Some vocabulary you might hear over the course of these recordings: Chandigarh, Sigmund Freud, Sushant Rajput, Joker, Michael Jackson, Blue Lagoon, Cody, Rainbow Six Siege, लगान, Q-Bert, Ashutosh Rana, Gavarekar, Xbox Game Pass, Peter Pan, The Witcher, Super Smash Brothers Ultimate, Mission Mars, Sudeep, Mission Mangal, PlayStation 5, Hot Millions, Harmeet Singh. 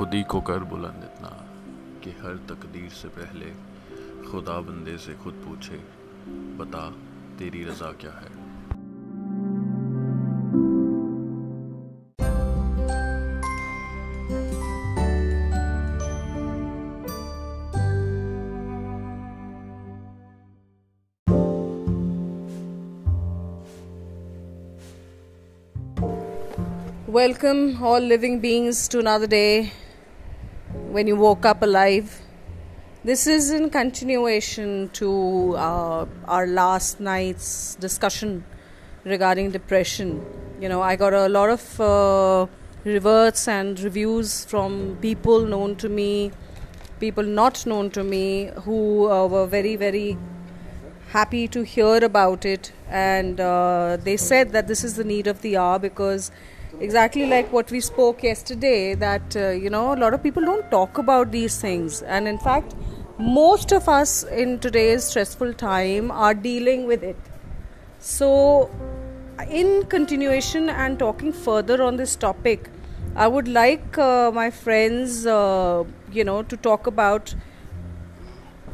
खुद ही को कर बुलंद इतना कि हर तकदीर से पहले खुदा बंदे से खुद पूछे, बता तेरी रज़ा क्या है। Welcome all living beings to another day when you woke up alive. This is in continuation to our last night's discussion regarding depression. You know, I got a lot of reverts and reviews from people known to me, people not known to me, who were very, very happy to hear about it. And they said that this is the need of the hour because exactly like what we spoke yesterday, that a lot of people don't talk about these things, and in fact most of us in today's stressful time are dealing with it. So in continuation and talking further on this topic, I would like my friends to talk about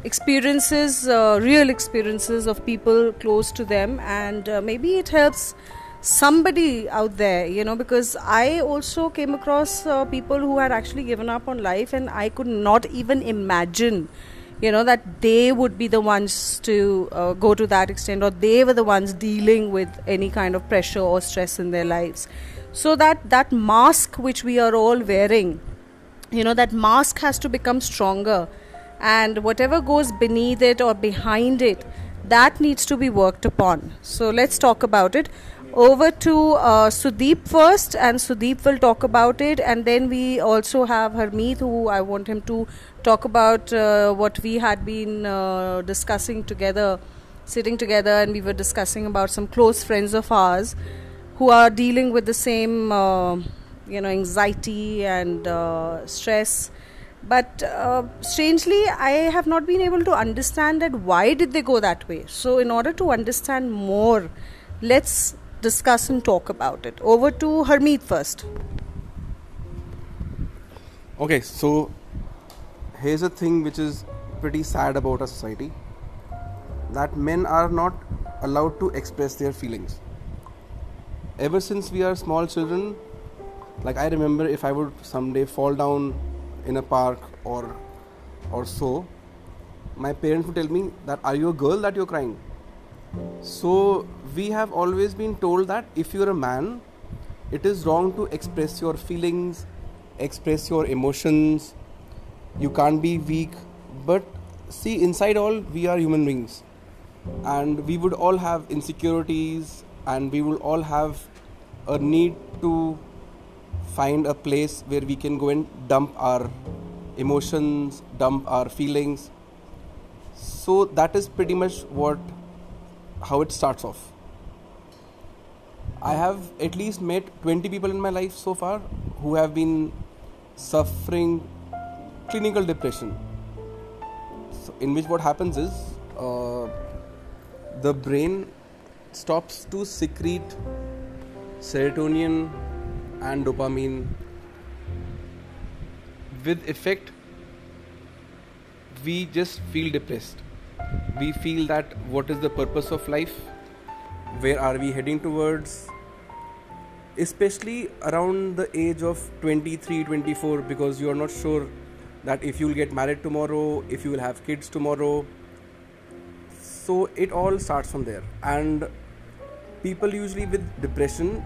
experiences, real experiences of people close to them, and maybe it helps somebody out there, because I also came across people who had actually given up on life, and I could not even imagine, that they would be the ones to go to that extent, or they were the ones dealing with any kind of pressure or stress in their lives. So that mask which we are all wearing, that mask has to become stronger, and whatever goes beneath it or behind it, that needs to be worked upon. So let's talk about it. Over to Sudeep first, and Sudeep will talk about it, and then we also have Harmeet, who I want him to talk about what we had been discussing together, sitting together, and we were discussing about some close friends of ours who are dealing with the same anxiety and stress. But strangely, I have not been able to understand that why did they go that way. So in order to understand more, let's discuss and talk about it. Over to Harmeet first. Okay, so here's a thing which is pretty sad about our society, that men are not allowed to express their feelings. Ever since we are small children, like I remember if I would someday fall down in a park or so, my parents would tell me that, are you a girl that you're crying? So we have always been told that if you're a man, it is wrong to express your feelings, express your emotions, you can't be weak. But see, inside all, we are human beings, and we would all have insecurities, and we will all have a need to find a place where we can go and dump our emotions, dump our feelings. So that is pretty much how it starts off. I have at least met 20 people in my life so far who have been suffering clinical depression, so in which what happens is the brain stops to secrete serotonin and dopamine. With effect, we just feel depressed. We feel that what is the purpose of life, where are we heading towards, especially around the age of 23-24, because you are not sure that if you will get married tomorrow, if you will have kids tomorrow. So it all starts from there, and people usually with depression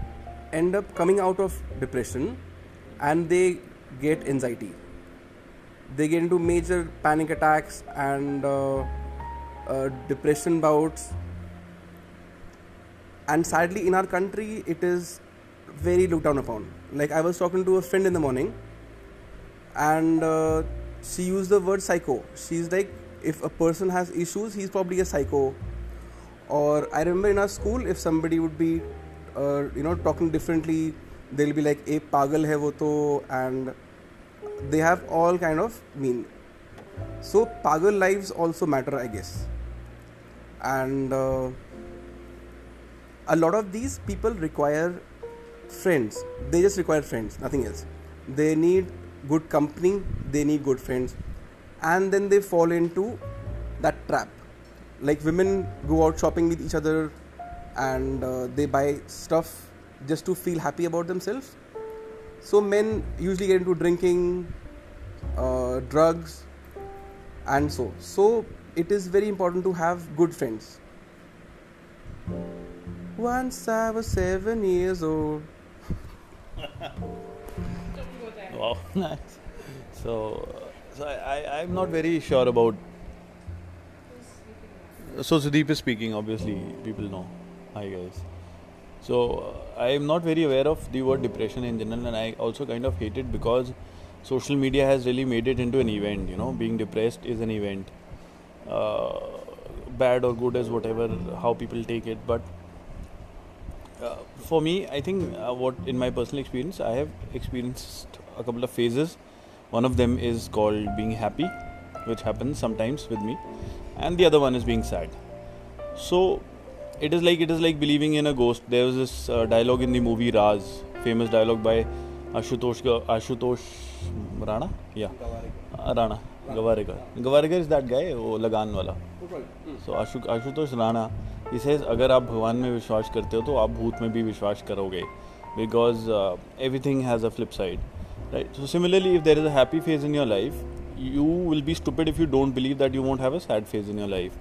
end up coming out of depression and they get anxiety, they get into major panic attacks and depression bouts. And sadly, in our country, it is very looked down upon. Like, I was talking to a friend in the morning, and she used the word psycho. She's like, if a person has issues, he's probably a psycho. Or I remember in our school, if somebody would be talking differently, they'll be like, "Eh, pagal hai wo to," and they have all kind of mean. So pagal lives also matter, I guess. And a lot of these people require friends. They just require friends, nothing else. They need good company, they need good friends. And then they fall into that trap. Like women go out shopping with each other and they buy stuff just to feel happy about themselves. So men usually get into drinking, drugs, and so it is very important to have good friends. Once I was 7 years old. Wow, nice. So I'm not very sure about. So Sudeep is speaking. Obviously, people know. Hi guys. So I am not very aware of the word depression in general, and I also kind of hate it because social media has really made it into an event. You know, being depressed is an event, bad or good as whatever how people take it. But for me, I think what in my personal experience, I have experienced a couple of phases. One of them is called being happy, which happens sometimes with me, and the other one is being sad. So it is like believing in a ghost. There was this dialogue in the movie Raz, famous dialogue by Ashutosh Rana? Yeah. Rana. Gavarekar is that guy, वो लगान वाला. So Ashutosh Rana, he says, अगर आप भगवान में विश्वास करते हो तो आप भूत में भी विश्वास करोगे. Because everything has a flip side. Right? So similarly, if there is a happy phase in your life, you will be stupid if you don't believe that you won't have a sad phase in your life.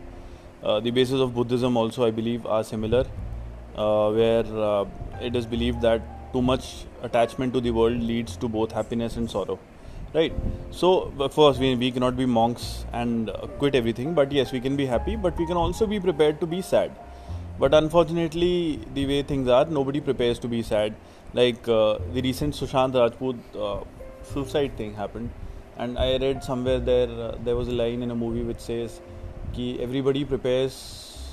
The basis of Buddhism also, I believe, are similar, where it is believed that too much attachment to the world leads to both happiness and sorrow, right? So, of course, we cannot be monks and quit everything, but yes, we can be happy, but we can also be prepared to be sad. But unfortunately, the way things are, nobody prepares to be sad. Like the recent Sushant Rajput suicide thing happened, and I read somewhere there was a line in a movie which says, everybody prepares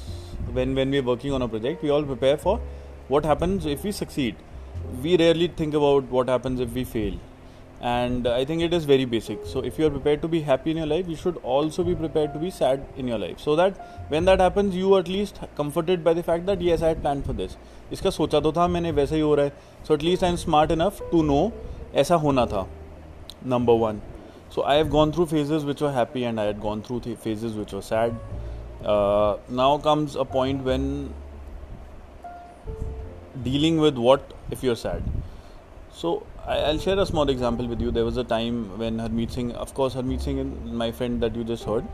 when we are working on a project, we all prepare for what happens if we succeed. We rarely think about what happens if we fail, and I think it is very basic. So if you are prepared to be happy in your life, you should also be prepared to be sad in your life, so that when that happens, you are at least comforted by the fact that yes, I had planned for this. इसका सोचा तो था मैंने वैसा ही हो रहा है. So at least I am smart enough to know ऐसा होना था. Number one. So I have gone through phases which were happy, and I had gone through phases which were sad. Now comes a point when dealing with what if you're sad. So I'll share a small example with you. There was a time when Harmeet Singh, of course, my friend that you just heard,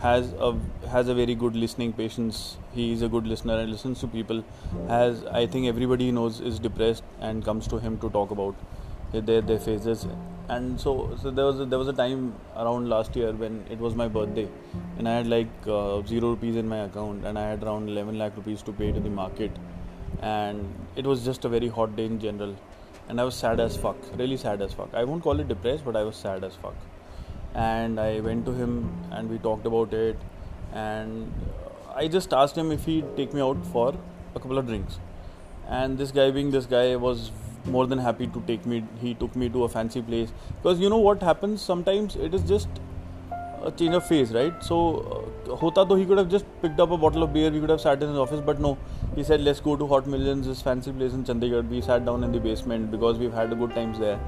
has a very good listening patience. He is a good listener and listens to people. Has, I think everybody knows, is depressed and comes to him to talk about their phases. And so there was a time around last year when it was my birthday, and I had like 0 rupees in my account, and I had around 11 lakh rupees to pay to the market, and it was just a very hot day in general, and I was sad as fuck, really sad as fuck. I won't call it depressed, but I was sad as fuck. And I went to him and we talked about it, and I just asked him if he'd take me out for a couple of drinks, and this guy being this guy was more than happy to take me. He took me to a fancy place, because you know what happens sometimes, it is just a change of phase, right? So he could have just picked up a bottle of beer, we could have sat in his office, but no, he said let's go to Hot Millions, this fancy place in Chandigarh. We sat down in the basement because we've had good times there.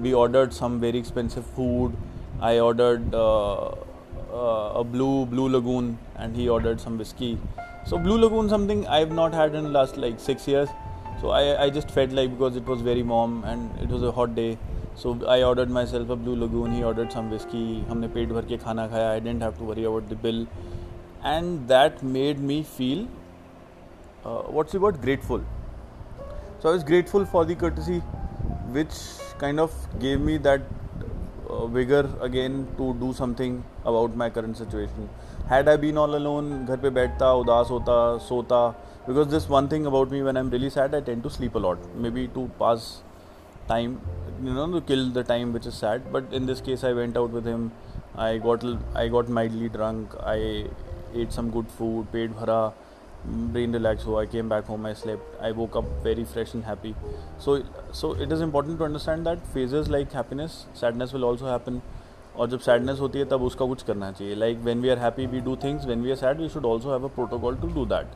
We ordered some very expensive food. I ordered a Blue Lagoon, and he ordered some whiskey. So Blue Lagoon, something I've not had in the last like 6 years. So I just felt like, because it was very warm and it was a hot day, so I ordered myself a Blue Lagoon, he ordered some whiskey, हमने पेट भर के खाना खाया, I didn't have to worry about the bill, and that made me feel, grateful. So I was grateful for the courtesy, which kind of gave me that vigor again to do something about my current situation. Had I been all alone, घर पे बैठता, उदास होता, सोता. Because this one thing about me, when I'm really sad, I tend to sleep a lot. Maybe to pass time, to kill the time which is sad. But in this case, I went out with him. I got mildly drunk. I ate some good food. Pet bhara, brain relaxed. So I came back home. I slept. I woke up very fresh and happy. So it is important to understand that phases like happiness, sadness will also happen. और जब sadness होती है तब उसका कुछ करना चाहिए. Like when we are happy, we do things. When we are sad, we should also have a protocol to do that.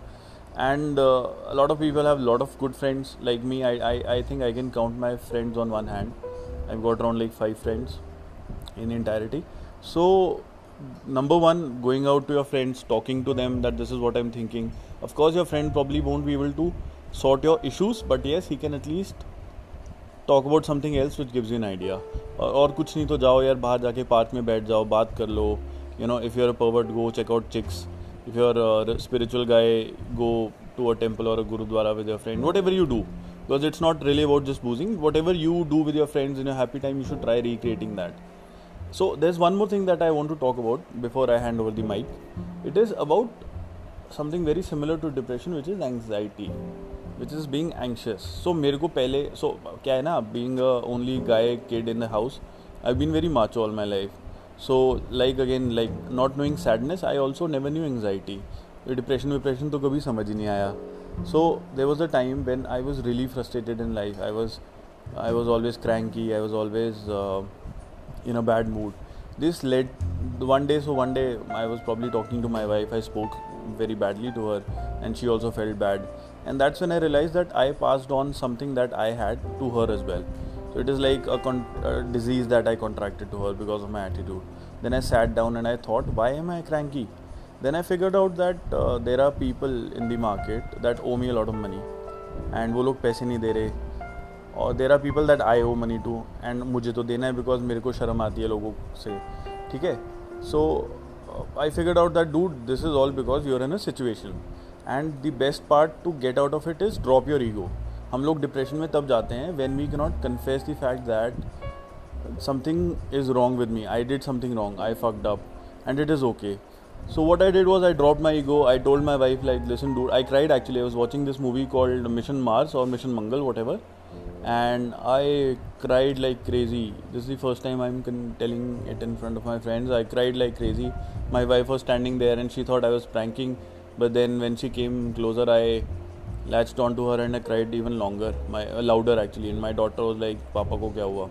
And a lot of people have a lot of good friends like me. I think I can count my friends on one hand. I've got around like 5 friends in entirety. So number one, going out to your friends, talking to them that this is what I'm thinking. Of course, your friend probably won't be able to sort your issues, but yes, he can at least talk about something else which gives you an idea. Or kuch nahi to jao yaar, bahar jaake park mein baith jao, baat kar lo. You know, if you're a pervert, go check out chicks. If you're a spiritual guy, go to a temple or a gurudwara with your friend. Whatever you do, because it's not really about just boozing. Whatever you do with your friends in your happy time, you should try recreating that. So there's one more thing that I want to talk about before I hand over the mic. It is about something very similar to depression, which is anxiety, which is being anxious. So mere ko pehle, so kya hai na, being a only guy kid in the house, I've been very macho all my life. So like again, like not knowing sadness, I also never knew anxiety. Depression to kabhi samajh hi nahi aaya. So there was a time when I was really frustrated in life. I was always cranky. I was always in a bad mood. This led one day I was probably talking to my wife. I spoke very badly to her and she also felt bad. And that's when I realized that I passed on something that I had to her as well. So it is like a disease that I contracted to her because of my attitude. Then I sat down and I thought, why am I cranky? Then I figured out that there are people in the market that owe me a lot of money and wo log paise nahi de rahe. Or there are people that I owe money to and mujhe to dena hai because mere ko sharam aati hai logo se. Theek hai? So I figured out that dude, this is all because you're in a situation. And the best part to get out of it is drop your ego. हम लोग depression में तब जाते हैं when we cannot confess the fact that something is wrong with me. I did something wrong. I fucked up and it is okay. So what I did was I dropped my ego. I told my wife like, listen dude, I cried actually. I was watching this movie called Mission Mars or Mission Mangal, whatever. And I cried like crazy. This is the first time I'm telling it in front of my friends. I cried like crazy. My wife was standing there and she thought I was pranking. But then when she came closer, I latched on to her and I cried even longer, louder actually. And my daughter was like, Papa ko kya hua?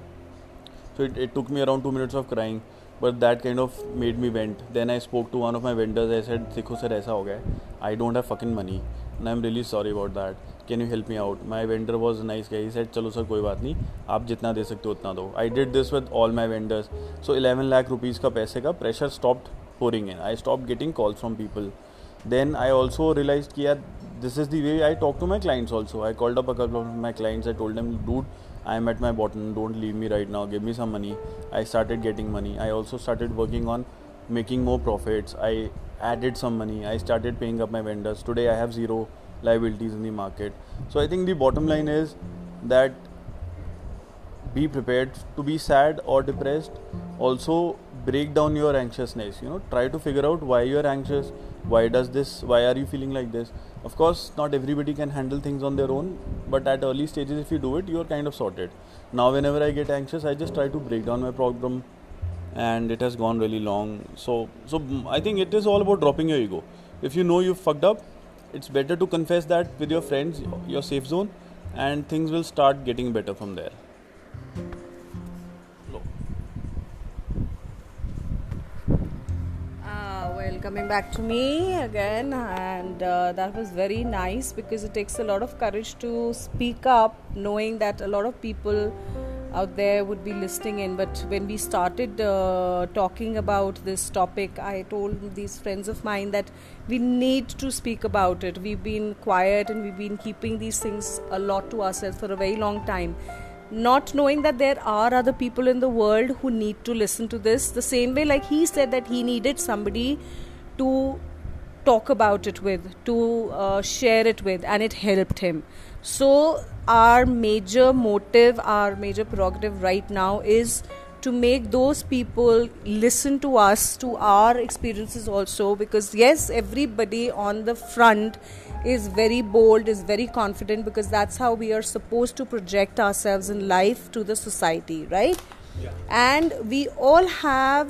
So it took me around 2 minutes of crying, but that kind of made me vent. Then I spoke to one of my vendors. I said, Sikho sir, aisa ho gaya. I don't have fucking money and I'm really sorry about that. Can you help me out? My vendor was a nice guy. He said, Chalo sir, koi baat nahi. Aap jitna de sakte ho, utna do. I did this with all my vendors. So 11 lakh rupees ka paise ka pressure stopped pouring in. I stopped getting calls from people. Then I also realized that this is the way I talk to my clients also. I called up a couple of my clients. I told them, dude, I am at my bottom. Don't leave me right now. Give me some money. I started getting money. I also started working on making more profits. I added some money. I started paying up my vendors. Today I have 0 liabilities in the market. So I think the bottom line is that be prepared to be sad or depressed. Also break down your anxiousness. You know, try to figure out why you are anxious. Why are you feeling like this? Of course, not everybody can handle things on their own, but at early stages, if you do it, you're kind of sorted. Now, whenever I get anxious, I just try to break down my problem, and it has gone really long. So I think it is all about dropping your ego. If you know you fucked up, it's better to confess that with your friends, your safe zone, and things will start getting better from there. Coming back to me again, and that was very nice because it takes a lot of courage to speak up, knowing that a lot of people out there would be listening in. But when we started talking about this topic, I told these friends of mine that we need to speak about it. We've been quiet and we've been keeping these things a lot to ourselves for a very long time, not knowing that there are other people in the world who need to listen to this. The same way like he said that he needed somebody to talk about it with, to share it with, and it helped him. So our major motive, our major prerogative right now is to make those people listen to us, to our experiences also, because yes, everybody on the front is very bold, is very confident, because that's how we are supposed to project ourselves in life to the society, right? Yeah. And we all have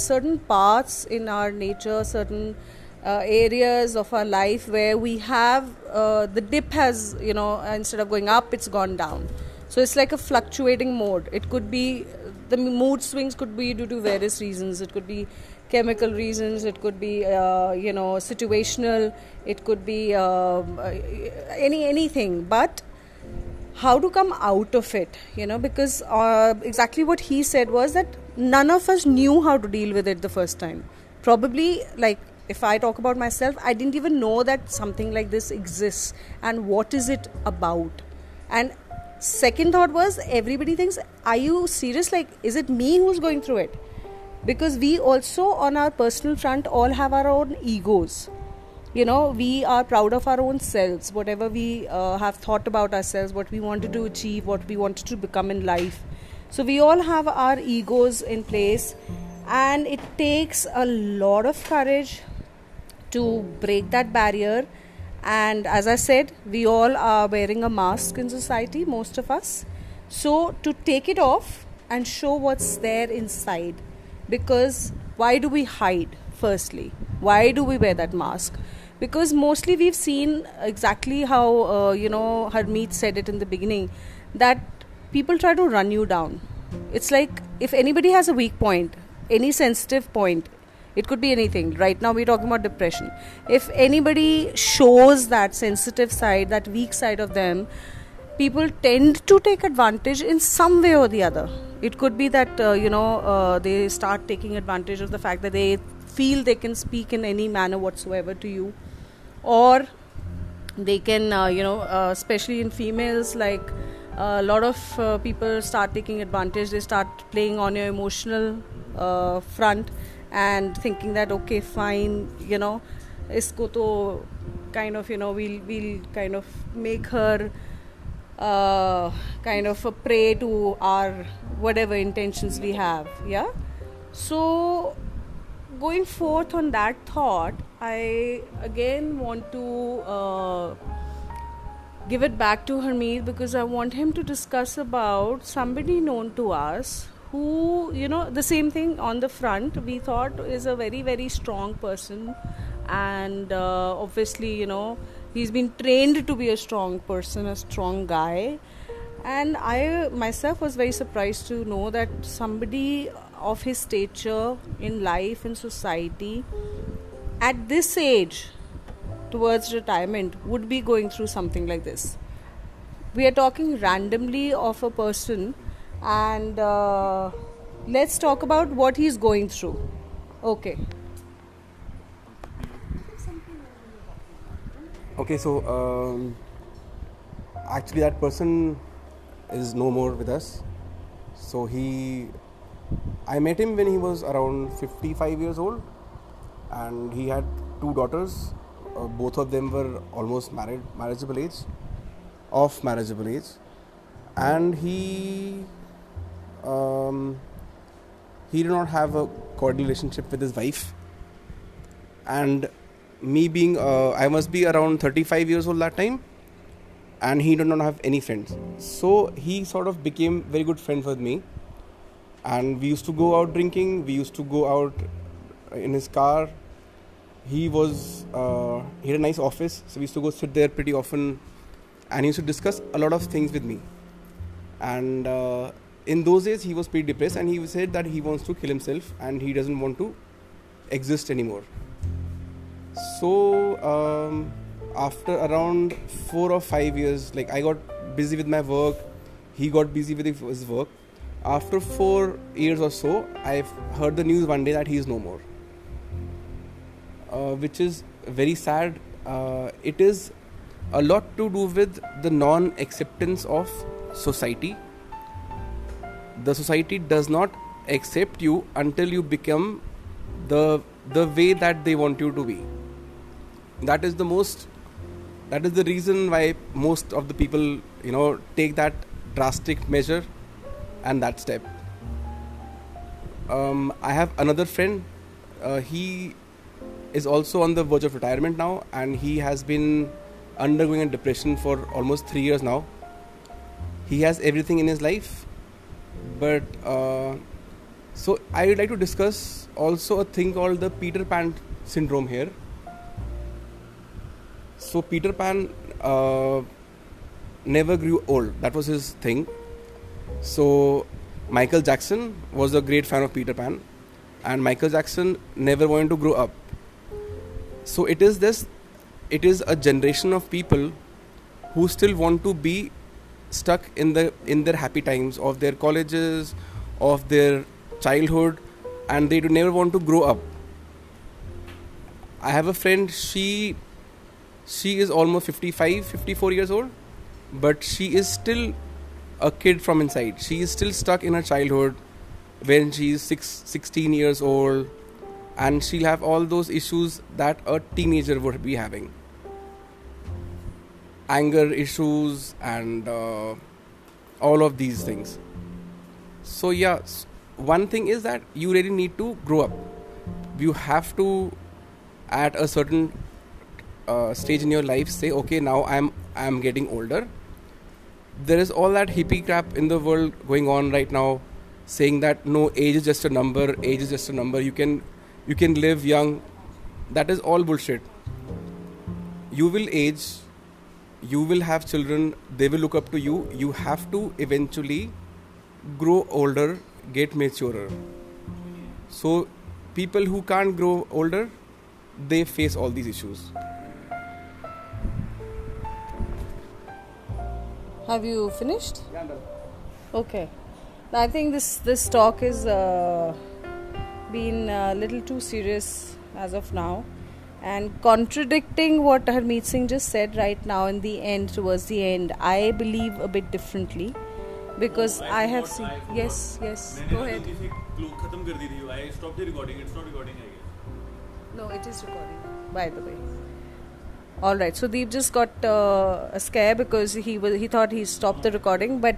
certain parts in our nature, certain areas of our life where we have the dip has, you know, instead of going up, it's gone down. So it's like a fluctuating mode. It could be the mood swings could be due to various reasons. It could be chemical reasons, it could be situational, it could be anything. But how to come out of it, you know, because exactly what he said was that none of us knew how to deal with it the first time. Probably, like, if I talk about myself, I didn't even know that something like this exists and what is it about. And second thought was, everybody thinks, are you serious? Like, is it me who's going through it? Because we also, on our personal front, all have our own egos. You know, we are proud of our own selves, whatever we have thought about ourselves, what we wanted to achieve, what we wanted to become in life. So we all have our egos in place, and it takes a lot of courage to break that barrier. And as I said, we all are wearing a mask in society, most of us. So to take it off and show what's there inside, because why do we hide, firstly? Why do we wear that mask? Because mostly we've seen exactly how, Harmeet said it in the beginning, that people try to run you down. It's like, if anybody has a weak point, any sensitive point, it could be anything. Right now we're talking about depression. If anybody shows that sensitive side, that weak side of them, people tend to take advantage in some way or the other. It could be that, they start taking advantage of the fact that they feel they can speak in any manner whatsoever to you. Or they can, especially in females, like a lot of people start taking advantage. They start playing on your emotional front and thinking that, okay, fine, you know, isko to kind of, you know, we'll kind of make her kind of a prey to our whatever intentions we have, yeah? So, going forth on that thought, I again want to give it back to Harmeet, because I want him to discuss about somebody known to us who, you know, the same thing on the front, we thought is a very, very strong person, and obviously, you know, he's been trained to be a strong person, a strong guy. And I myself was very surprised to know that somebody of his stature in life, in society, at this age, towards retirement, would be going through something like this. We are talking randomly of a person. And let's talk about what he's going through. Okay, so actually that person is no more with us. So I met him when he was around 55 years old, and he had two daughters. Both of them were almost marriageable age, and he did not have a cordial relationship with his wife, and me being I must be around 35 years old that time, and he did not have any friends. So he sort of became very good friends with me, and we used to go out drinking, we used to go out in his car. He had a nice office, so we used to go sit there pretty often, and he used to discuss a lot of things with me. And in those days he was pretty depressed, and he said that he wants to kill himself and he doesn't want to exist anymore. So after around 4 or 5 years, like, I got busy with my work, he got busy with his work. After 4 years or so, I've heard the news one day that he is no more, which is very sad. It is a lot to do with the non-acceptance of society. The society does not accept you until you become the way that they want you to be. That is the reason why most of the people, you know, take that drastic measure and that step. I have another friend. He is also on the verge of retirement now, and he has been undergoing a depression for almost 3 years now. He has everything in his life. But so I would like to discuss also a thing called the Peter Pan syndrome here. So Peter Pan never grew old. That was his thing. So Michael Jackson was a great fan of Peter Pan, and Michael Jackson never wanted to grow up. So it is a generation of people who still want to be stuck in their happy times of their colleges, of their childhood, and they do never want to grow up. I have a friend, she is almost 54 years old, but she is still a kid from inside. She is still stuck in her childhood when she is 16 years old, and she'll have all those issues that a teenager would be having. Anger issues and all of these things. So yeah, one thing is that you really need to grow up. You have to, at a certain stage in your life, say, okay, now I'm getting older. There is all that hippie crap in the world going on right now, saying that no, age is just a number. Age is just a number. You can live young. That is all bullshit. You will age. You will have children. They will look up to you. You have to eventually grow older, get maturer. So people who can't grow older, they face all these issues. Have you finished? Yeah, done. Okay. Now, I think this talk is been a little too serious as of now, and contradicting what Harmeet Singh just said right now in the end, towards the end. I believe a bit differently because I have seen. Yes, go ahead. I stopped the recording. It's not recording, I guess. No, it is recording, by the way. Alright, Sudeep just got a scare because he thought he stopped the recording, but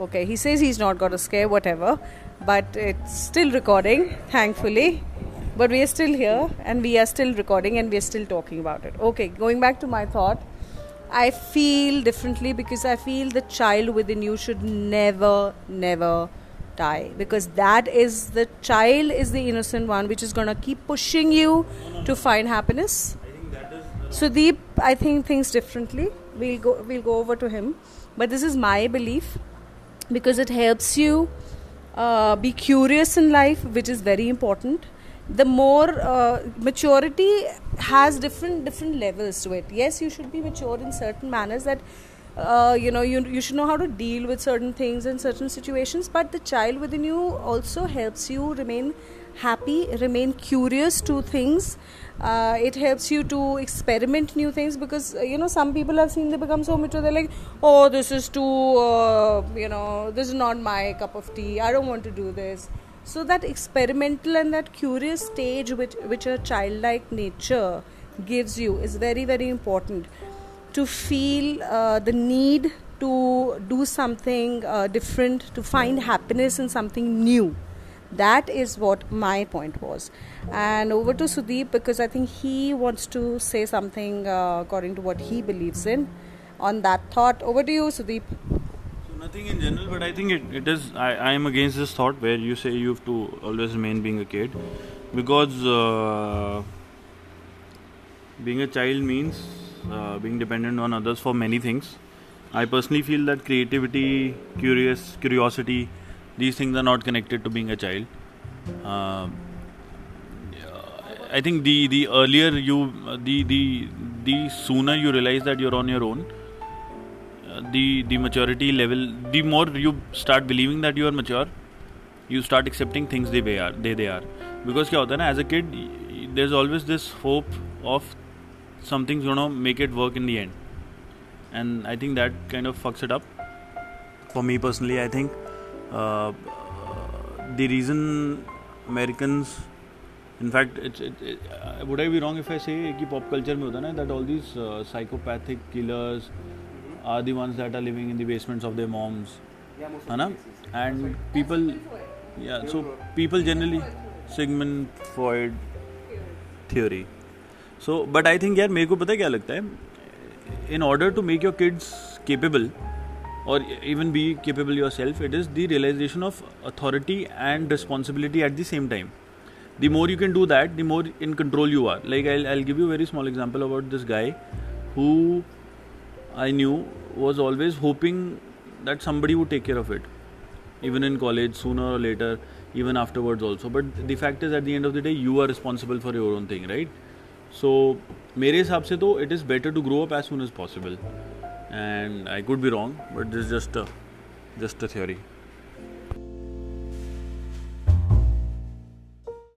okay, he says he's not got a scare, whatever, but it's still recording, thankfully. But we are still here and we are still recording and we are still talking about it. Okay, going back to my thought, I feel differently because I feel the child within you should never, never die. Because that is, the child is the innocent one which is going to keep pushing you to find happiness. I think that is... Sudeep, I think, thinks differently. We'll go over to him. But this is my belief because it helps you be curious in life, which is very important. The more maturity has different levels to it. Yes, you should be mature in certain manners that you should know how to deal with certain things and certain situations, but the child within you also helps you remain happy, remain curious to things. It helps you to experiment new things because some people I've seen, they become so mature, they're like, oh, this is too this is not my cup of tea, I don't want to do this. So that experimental and that curious stage which a childlike nature gives you is very, very important. To feel the need to do something different, to find happiness in something new. That is what my point was. And over to Sudeep because I think he wants to say something according to what he believes in. On that thought, over to you, Sudeep. Nothing in general, but I think it is, I am against this thought where you say you have to always remain being a kid, because being a child means being dependent on others for many things. I personally feel that creativity, curiosity, these things are not connected to being a child. I think the earlier you, the sooner you realize that you're on your own, the maturity level, the more you start believing that you are mature, you start accepting things they are. Because kya hota hai na, as a kid there's always this hope of something's gonna make it work in the end, and I think that kind of fucks it up. For me personally, I think the reason Americans, in fact, would I be wrong if I say ki pop culture mein hota na, that all these psychopathic killers are the ones that are living in the basements of their moms, and people, people generally, Sigmund Freud theory. So, but I think, yaar, मेरे को पता है क्या लगता है? In order to make your kids capable, or even be capable yourself, it is the realization of authority and responsibility at the same time. The more you can do that, the more in control you are. Like I'll give you a very small example about this guy who I knew was always hoping that somebody would take care of it, even in college, sooner or later, even afterwards also. But the fact is, at the end of the day, you are responsible for your own thing, right? So, mere hisab se to, it is better to grow up as soon as possible. and I could be wrong, but this is just a theory.